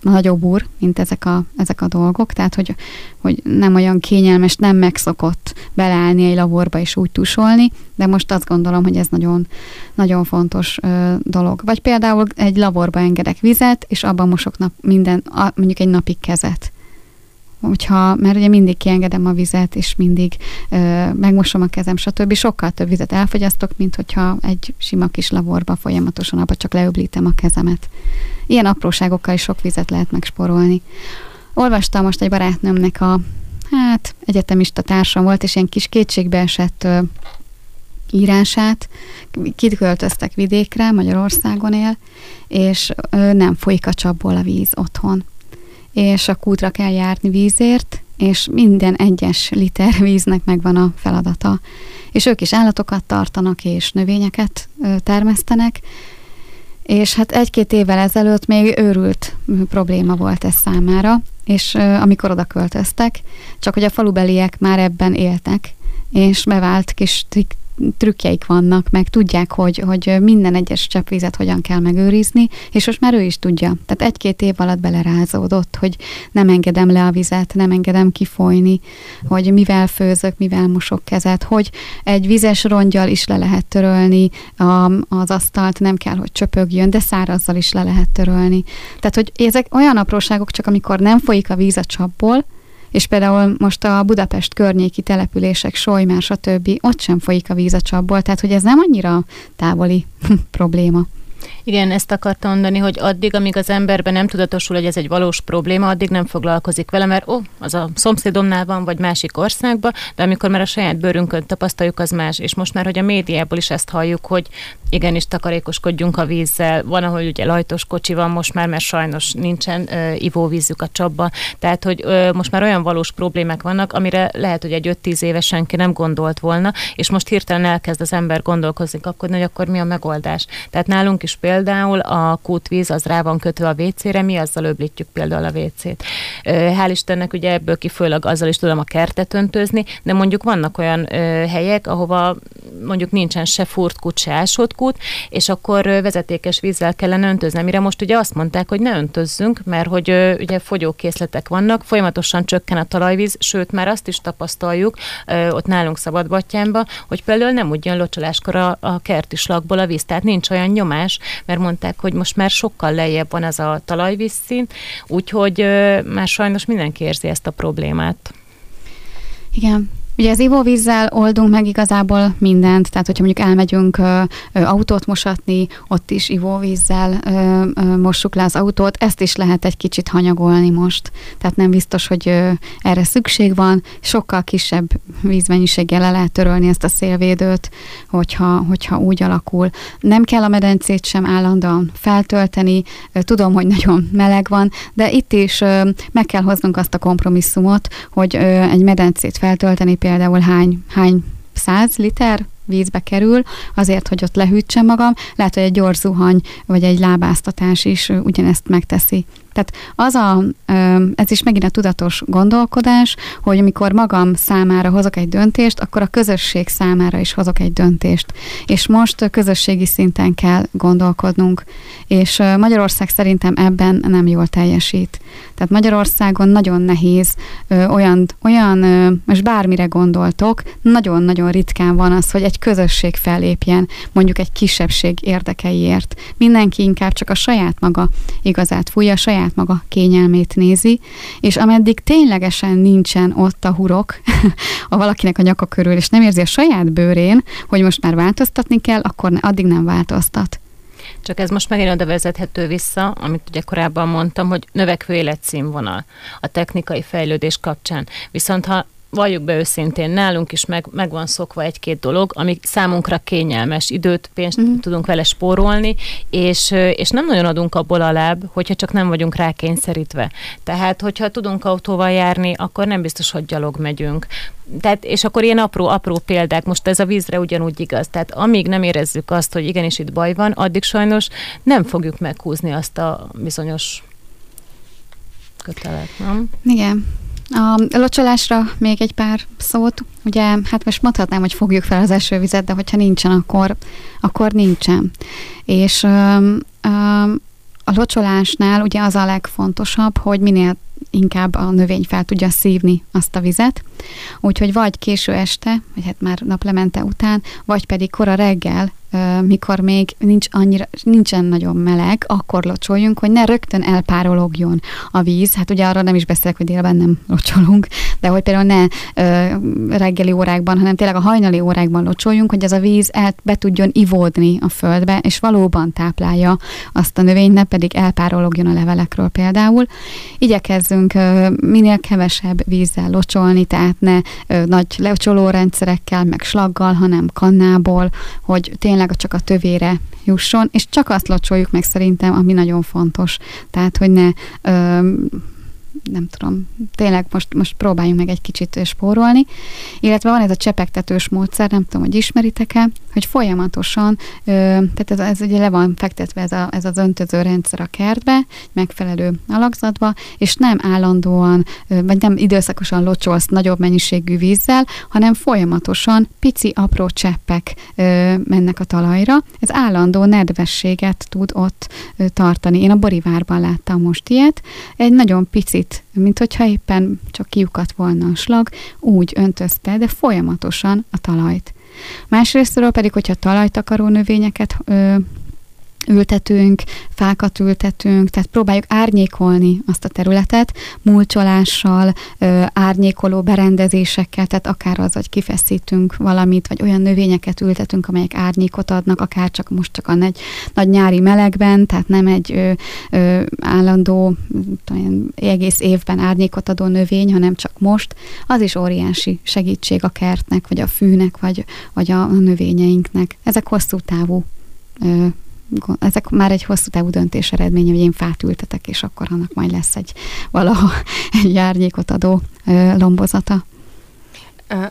nagyobb úr, mint ezek a dolgok, tehát hogy nem olyan kényelmes, nem megszokott beleállni egy laborba és úgy tusolni, de most azt gondolom, hogy ez nagyon, nagyon fontos dolog. Vagy például egy laborba engedek vizet, és abban mosok mondjuk egy napig kezet. Mert ugye mindig kiengedem a vizet, és mindig megmosom a kezem, stb. Sokkal több vizet elfogyasztok, mint hogyha egy sima kis laborba folyamatosan abba csak leöblítem a kezemet. Ilyen apróságokkal is sok vizet lehet megsporolni. Olvastam most egy barátnőmnek egyetemista társam volt, és ilyen kis kétségbeesett írását. Kiköltöztek vidékre, Magyarországon él, és nem folyik a csapból a víz otthon, és a kútra kell járni vízért, és minden egyes liter víznek megvan a feladata. És ők is állatokat tartanak, és növényeket termesztenek, és hát 1-2 évvel ezelőtt még őrült probléma volt ez számára, és amikor oda költöztek, csak hogy a falubeliek már ebben éltek, és bevált kis trükkjeik vannak, meg tudják, hogy minden egyes cseppvizet hogyan kell megőrizni, és most már ő is tudja. Tehát 1-2 év alatt belerázódott, hogy nem engedem le a vizet, nem engedem kifolyni, hogy mivel főzök, mivel mosok kezet, hogy egy vizes ronggyal is le lehet törölni az asztalt, nem kell, hogy csöpögjön, de szárazzal is le lehet törölni. Tehát, hogy ezek olyan apróságok, csak amikor nem folyik a víz a csapból, és például most a Budapest környéki települések, Solymár, stb. Ott sem folyik a víz a csapból, tehát hogy ez nem annyira távoli probléma. Igen, ezt akartam mondani, hogy addig, amíg az emberben nem tudatosul, hogy ez egy valós probléma, addig nem foglalkozik vele, mert az a szomszédomnál van, vagy másik országban, de amikor már a saját bőrünkön tapasztaljuk, az más. És most már, hogy a médiából is ezt halljuk, hogy igenis takarékoskodjunk a vízzel. Van, ahol ugye lajtos kocsi van most már, mert sajnos nincsen ivóvízük a csapban. Tehát, hogy most már olyan valós problémák vannak, amire lehet, hogy egy 5-10 éves senki nem gondolt volna, és most hirtelen elkezd az ember gondolkozni, kapkodni, hogy akkor mi a megoldás. Tehát nálunk is például a kútvíz az rá van kötve a WC-re, mi azzal öblítjük például a WC-t. Hál' Istennek ugye ebből kifőleg azzal is tudom a kertet öntözni, de mondjuk vannak olyan helyek, ahova mondjuk nincsen se furt kút, se ásott kút, és akkor vezetékes vízzel kellene öntözni, amire most ugye azt mondták, hogy ne öntözzünk, mert hogy ugye fogyókészletek vannak, folyamatosan csökken a talajvíz, sőt már azt is tapasztaljuk ott nálunk Szabadbattyánban, hogy például nem úgy jön locsoláskor a kerti slagból a víz, tehát nincs olyan nyomás, mert mondták, hogy most már sokkal lejjebb van az a talajvízszint, úgyhogy már sajnos mindenki érzi ezt a problémát. Igen. Ugye az ivóvízzel oldunk meg igazából mindent, tehát hogyha mondjuk elmegyünk autót mosatni, ott is ivóvízzel mossuk le az autót, ezt is lehet egy kicsit hanyagolni most. Tehát nem biztos, hogy erre szükség van, sokkal kisebb vízmennyiséggel le lehet törölni ezt a szélvédőt, hogyha úgy alakul. Nem kell a medencét sem állandóan feltölteni, tudom, hogy nagyon meleg van, de itt is meg kell hoznunk azt a kompromisszumot, hogy egy medencét feltölteni például hány 100 liter vízbe kerül, azért, hogy ott lehűtsem magam, lehet, hogy egy gyors zuhany, vagy egy lábáztatás is ugyanezt megteszi. Tehát ez is megint a tudatos gondolkodás, hogy amikor magam számára hozok egy döntést, akkor a közösség számára is hozok egy döntést. És most közösségi szinten kell gondolkodnunk. És Magyarország szerintem ebben nem jól teljesít. Tehát Magyarországon nagyon nehéz olyan most bármire gondoltok, nagyon-nagyon ritkán van az, hogy egy közösség fellépjen, mondjuk egy kisebbség érdekeiért. Mindenki inkább csak a saját maga igazát fújja, a saját maga kényelmét nézi, és ameddig ténylegesen nincsen ott a hurok, a valakinek a nyaka körül, és nem érzi a saját bőrén, hogy most már változtatni kell, akkor addig nem változtat. Csak ez most megint oda vezethető vissza, amit ugye korábban mondtam, hogy növekvő életszínvonal a technikai fejlődés kapcsán. Viszont ha valljuk be őszintén, nálunk is meg van szokva egy-két dolog, ami számunkra kényelmes, időt, pénzt tudunk vele spórolni, és nem nagyon adunk abból alább, hogyha csak nem vagyunk rá kényszerítve. Tehát, hogyha tudunk autóval járni, akkor nem biztos, hogy gyalog megyünk. Tehát, és akkor ilyen apró példák, most ez a vízre ugyanúgy igaz. Tehát amíg nem érezzük azt, hogy igenis itt baj van, addig sajnos nem fogjuk meghúzni azt a bizonyos kötelet, nem? Igen. A locsolásra még egy pár szót. Ugye, hát most mondhatnám, hogy fogjuk fel az esővizet, de hogyha nincsen, akkor nincsen. És a locsolásnál ugye az a legfontosabb, hogy minél inkább a növény fel tudja szívni azt a vizet. Úgyhogy vagy késő este, vagy hát már naplemente után, vagy pedig kora reggel, mikor még nincsen nagyon meleg, akkor locsoljunk, hogy ne rögtön elpárologjon a víz. Hát ugye arra nem is beszélek, hogy délben nem locsolunk, de hogy például ne reggeli órákban, hanem tényleg a hajnali órákban locsoljunk, hogy ez a víz be tudjon ivódni a földbe, és valóban táplálja azt a növényt, ne pedig elpárologjon a levelekről például. Igyekezzünk minél kevesebb vízzel locsolni, tehát ne nagy locsolórendszerekkel, meg slaggal, hanem kannából, hogy tényleg csak a tövére jusson, és csak azt locsoljuk meg szerintem, ami nagyon fontos. Tehát, hogy ne nem tudom, tényleg most próbáljunk meg egy kicsit spórolni. Illetve van ez a csepegtetős módszer, nem tudom, hogy ismeritek-e, hogy folyamatosan, tehát ez ugye le van fektetve ez az öntöző rendszer a kertbe, megfelelő alakzatba, és nem állandóan, vagy nem időszakosan locsolsz nagyobb mennyiségű vízzel, hanem folyamatosan pici, apró cseppek mennek a talajra. Ez állandó nedvességet tud ott tartani. Én a Borivárban láttam most ilyet. Egy nagyon picit, mint hogyha éppen csak kiukadt volna a slag, úgy öntözte, de folyamatosan a talajt. Másrésztről pedig, hogyha talajtakaró növényeket ültetünk, fákat ültetünk, tehát próbáljuk árnyékolni azt a területet, mulcsolással, árnyékoló berendezésekkel, tehát akár az, hogy kifeszítünk valamit, vagy olyan növényeket ültetünk, amelyek árnyékot adnak, akár csak most csak a nagy nyári melegben, tehát nem egy állandó, egész évben árnyékot adó növény, hanem csak most, az is óriási segítség a kertnek, vagy a fűnek, vagy a növényeinknek. Ezek már egy hosszú távú döntés eredménye, hogy én fát ültetek, és akkor annak majd lesz valaha egy árnyékot adó lombozata.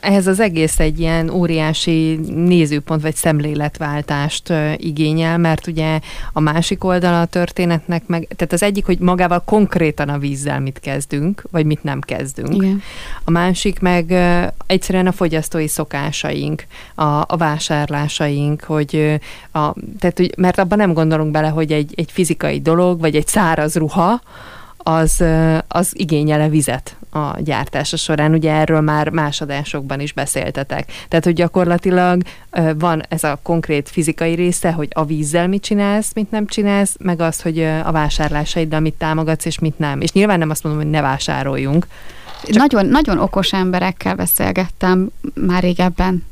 Ehhez az egész egy ilyen óriási nézőpont vagy szemléletváltást igényel, mert ugye a másik oldala a történetnek meg, tehát az egyik, hogy magával konkrétan a vízzel mit kezdünk, vagy mit nem kezdünk. Igen. A másik meg egyszerűen a fogyasztói szokásaink, a vásárlásaink, hogy tehát, mert abban nem gondolunk bele, hogy egy fizikai dolog, vagy egy száraz ruha, az igényele vizet a gyártása során. Ugye erről már más adásokban is beszéltetek. Tehát, hogy gyakorlatilag van ez a konkrét fizikai része, hogy a vízzel mit csinálsz, mit nem csinálsz, meg az, hogy a vásárlásaiddal mit támogatsz, és mit nem. És nyilván nem azt mondom, hogy ne vásároljunk. Nagyon, nagyon okos emberekkel beszélgettem már régebben.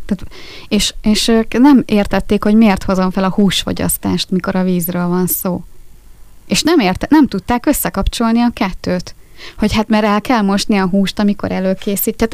És ők nem értették, hogy miért hozom fel a húsfogyasztást, mikor a vízről van szó. És nem tudták összekapcsolni a kettőt. Hogy hát mert el kell mosni a húst, amikor előkészít.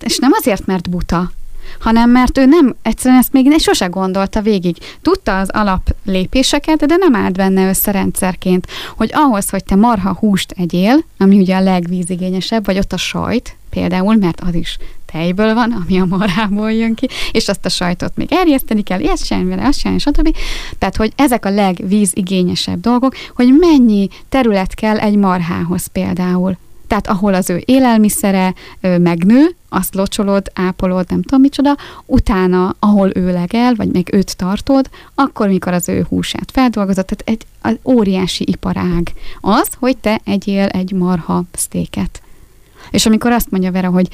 És nem azért, mert buta, hanem mert ő nem, egyszerűen ezt még sose gondolta végig. Tudta az alap lépéseket, de nem állt benne összerendszerként, hogy ahhoz, hogy te marha húst egyél, ami ugye a legvízigényesebb, vagy ott a sajt például, mert az is tejből van, ami a marhából jön ki, és azt a sajtot még erjeszteni kell, ezt sem vele, azt sem, stb. Tehát, hogy ezek a legvízigényesebb dolgok, hogy mennyi terület kell egy marhához például. Tehát, ahol az ő élelmiszere megnő, azt locsolod, ápolod, nem tudom micsoda, utána, ahol ő legel, vagy még őt tartod, akkor, mikor az ő húsát feldolgozod, tehát az óriási iparág az, hogy te egyél egy marha sztéket. És amikor azt mondja Vera, hogy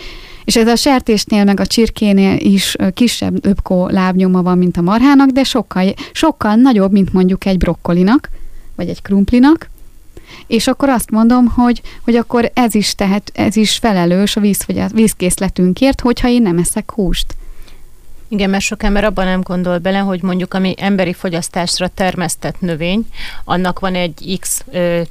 és ez a sertésnél, meg a csirkénél is kisebb öpkó lábnyoma van, mint a marhának, de sokkal, sokkal nagyobb, mint mondjuk egy brokkolinak, vagy egy krumplinak, és akkor azt mondom, hogy akkor ez is felelős a vízkészletünkért, hogyha én nem eszek húst. Igen, mert sok ember abban nem gondol bele, hogy mondjuk ami emberi fogyasztásra termesztett növény, annak van egy X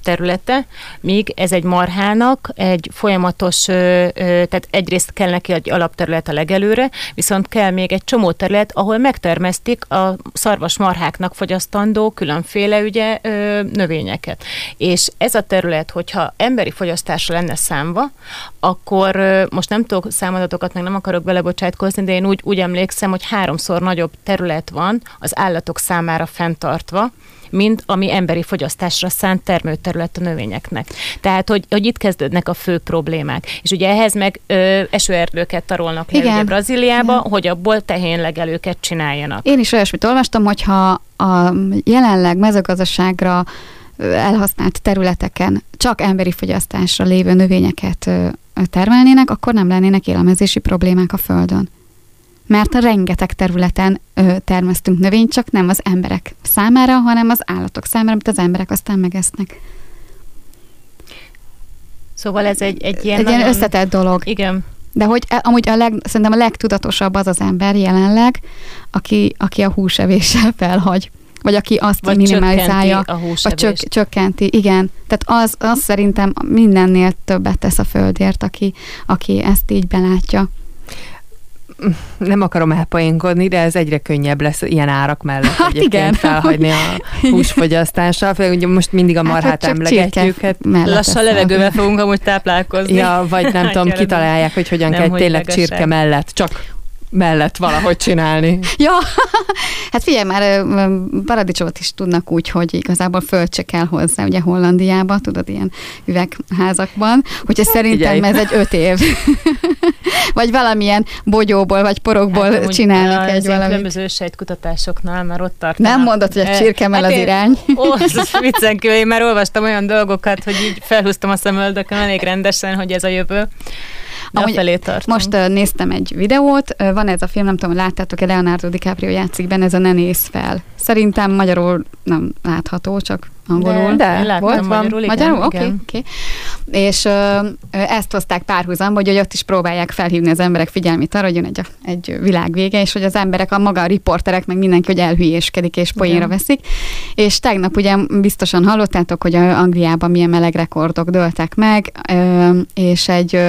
területe, míg ez egy marhának egy folyamatos, tehát egyrészt kell neki egy alapterület a legelőre, viszont kell még egy csomó terület, ahol megtermesztik a szarvasmarháknak fogyasztandó különféle ugye, növényeket. És ez a terület, hogyha emberi fogyasztásra lenne számva, akkor most nem tudok számadatokat, meg nem akarok belebocsátkozni, de én úgy emlékszem, hogy 3-szor nagyobb terület van az állatok számára fenntartva, mint ami emberi fogyasztásra szánt termőterület a növényeknek. Tehát, hogy itt kezdődnek a fő problémák. És ugye ehhez meg esőerdőket tarolnak le ugye Brazíliába, igen, hogy abból tehénlegelőket csináljanak. Én is olyasmit olvastam, hogyha a jelenleg mezőgazdaságra elhasznált területeken csak emberi fogyasztásra lévő növényeket termelnének, akkor nem lennének élelmezési problémák a földön. Mert rengeteg területen termesztünk növényt, csak nem az emberek számára, hanem az állatok számára, amit az emberek aztán megesznek. Szóval ez egy nagyon ilyen összetett dolog. Igen. De hogy amúgy szerintem a legtudatosabb az az ember jelenleg, aki a húsevéssel felhagy. Vagy aki azt vagy minimalizálja. Csökkenti, igen. Tehát az szerintem mindennél többet tesz a földért, aki ezt így belátja. nem akarom elpoénkodni, de ez egyre könnyebb lesz ilyen árak mellett egyébként felhagyni a húsfogyasztással. Ugye most mindig a marhát emlegetjük. Lassan levegővel fogunk amúgy táplálkozni. Ja, vagy nem tudom, kitalálják, hogy hogyan kell tényleg csirke mellett, csak mellett valahogy csinálni. Ja, hát figyelj, már paradicsomot is tudnak úgy, hogy igazából föld se kell hozzá, ugye Hollandiában, tudod, ilyen üvegházakban, hogyha szerintem figyelj, ez egy 5 év. Vagy valamilyen bogyóból, vagy porokból hát, csinálnak egy valamit. Különböző sejtkutatásoknál már ott tartanak. Nem mondod, hogy a csirkemel hát az irány. Ó, viccenkül, én már olvastam olyan dolgokat, hogy így felhúztam a szemöldökön elég rendesen, hogy ez a jövő. Most néztem egy videót, van ez a film, nem tudom, láttátok-e, Leonardo DiCaprio játszik benne, ez a Ne nézz fel. Szerintem magyarul nem látható, csak angolul. De volt, magyarul, igen. Magyarul? Oké. És ezt hozták párhuzamba, hogy ott is próbálják felhívni az emberek figyelmét arra, hogy jön egy világ vége, és hogy az emberek, a riporterek, meg mindenki, hogy elhülyéskedik, és poénra veszik. És tegnap ugye biztosan hallottátok, hogy Angliában milyen melegrekordok dőltek meg, és egy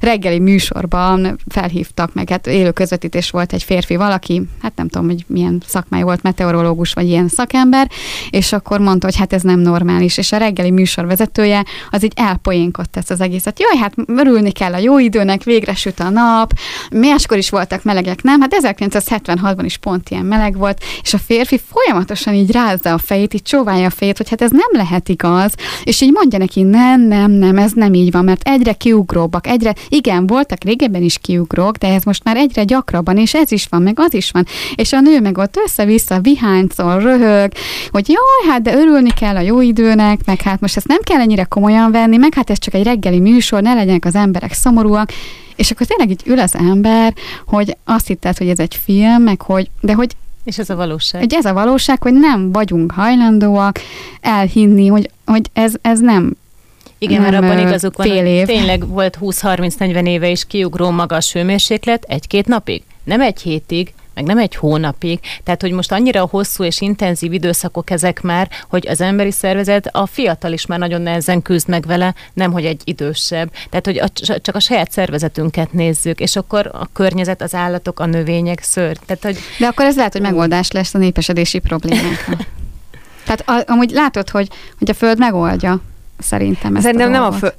reggeli műsorban felhívtak meg, hát élő közvetítés volt, egy férfi valaki, hát nem tudom, hogy milyen szakmája volt, meteorológus, vagy ilyen szakember, és akkor mondta, hogy hát ez nem normális, és a reggeli műsorvezetője az így elpoénkodta ezt az egészet. Jaj, hát örülni kell a jó időnek, végre süt a nap, máskor is voltak melegek, nem? Hát 1976-ban is pont ilyen meleg volt, és a férfi folyamatosan így rázza a fejét, így csóválja a fejét, hogy hát ez nem lehet igaz, és így mondja neki, nem, ez nem így van, mert egyre kiugróbbak, egyre, igen, voltak régebben is kiugrók, de ez most már egyre gyakrabban, és ez is van, meg az is van, és a nő meg ott össze-vissza vihányszol, röhög, hogy jaj, hát de örülni kell a jó időnek, meg hát most ezt nem kell ennyire komolyan venni, meg hát ez csak egy reggeli műsor, ne legyenek az emberek szomorúak, és akkor tényleg így ül az ember, hogy azt hitted, hogy ez egy film, meg hogy, de hogy... És ez a valóság. Hogy ez a valóság, hogy nem vagyunk hajlandóak elhinni, hogy ez nem... Igen, mert abban igazuk van, hogy tényleg volt 20-30-40 éve is kiugró magas hőmérséklet 1-2 napig, nem 1 hétig, meg nem 1 hónapig. Tehát, hogy most annyira hosszú és intenzív időszakok ezek már, hogy az emberi szervezet, a fiatal is már nagyon nehezen küzd meg vele, nemhogy egy idősebb. Tehát, hogy csak a saját szervezetünket nézzük, és akkor a környezet, az állatok, a növények, szőr. Tehát, hogy... De akkor ez lehet, hogy megoldás lesz a népesedési problémákra. Tehát amúgy látod, hogy a Föld megoldja, szerintem ezt. Szerintem nem a Föld...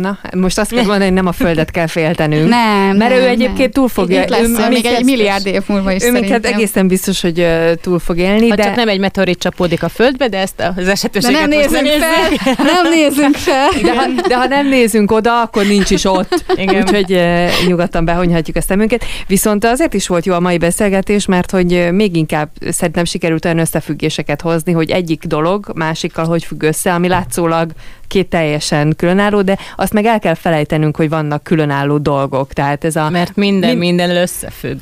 Na, most azt kell mondani, hogy nem a Földet kell féltenünk. Nem, mert ő egyébként nem. Túl fog élni. Még egy 1 milliárd év múlva is szerintem. Minket egészen biztos, hogy túl fog élni. Ha de... csak nem egy meteorit csapódik a Földbe, de ezt az esetőséget nem nézünk fel. Nem nézünk fel. De ha nem nézünk oda, akkor nincs is ott. Úgyhogy nyugodtan behonyhatjuk a szemünket. Viszont azért is volt jó a mai beszélgetés, mert hogy még inkább szerintem sikerült olyan összefüggéseket hozni, hogy egyik dolog másikkal hogy függ össze, ami látszólag két teljesen különálló, de azt meg el kell felejtenünk, hogy vannak különálló dolgok. Tehát ez a... Mert minden összefügg.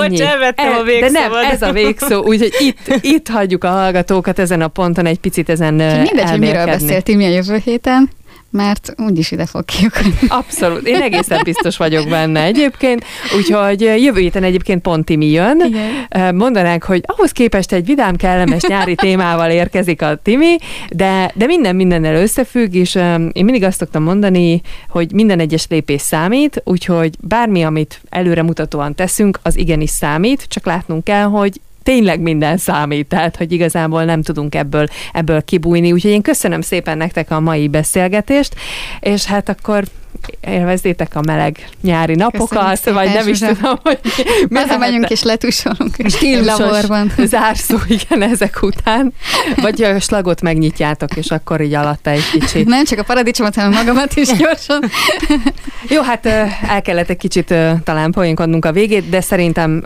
Ennyi. Elvettem a végszóval. De nem, ez a végszó, úgyhogy itt hagyjuk a hallgatókat ezen a ponton egy picit ezen elmérkedni. Mindegy, hogy miről beszélti mi a jövő héten, mert úgyis ide fog kijukni. Abszolút. Én egészen biztos vagyok benne egyébként. Úgyhogy jövő héten egyébként pont Timi jön. Igen. Mondanánk, hogy ahhoz képest egy vidám, kellemes nyári témával érkezik a Timi, de minden mindennel összefügg, és én mindig azt szoktam mondani, hogy minden egyes lépés számít, úgyhogy bármi, amit előremutatóan teszünk, az igenis számít, csak látnunk kell, hogy tényleg minden számít, tehát, hogy igazából nem tudunk ebből kibújni. Úgyhogy én köszönöm szépen nektek a mai beszélgetést, és hát akkor élvezzétek a meleg nyári napokat, vagy nem is tudom, hogy... Hazamegyünk és letussolunk. Stílusos zárszó, igen, ezek után. Vagy a slagot megnyitjátok, és akkor így alatta egy kicsit. Nem csak a paradicsomot, hanem magamat is gyorsan. Jó, hát el kellett egy kicsit talán poénkodnunk a végét, de szerintem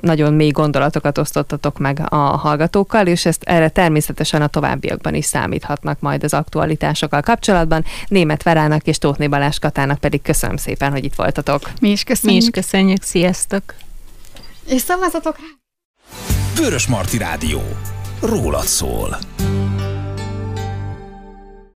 nagyon mély gondolatokat osztottatok meg a hallgatókkal, és ezt erre természetesen a továbbiakban is számíthatnak majd az aktualitásokkal kapcsolatban. Németh Verának és Tótim Balázs Katának pedig köszönöm szépen, hogy itt voltatok. Mi is köszönjük. Sziasztok! És szavazzatok rá! Vörösmarty Rádió. Rólad szól.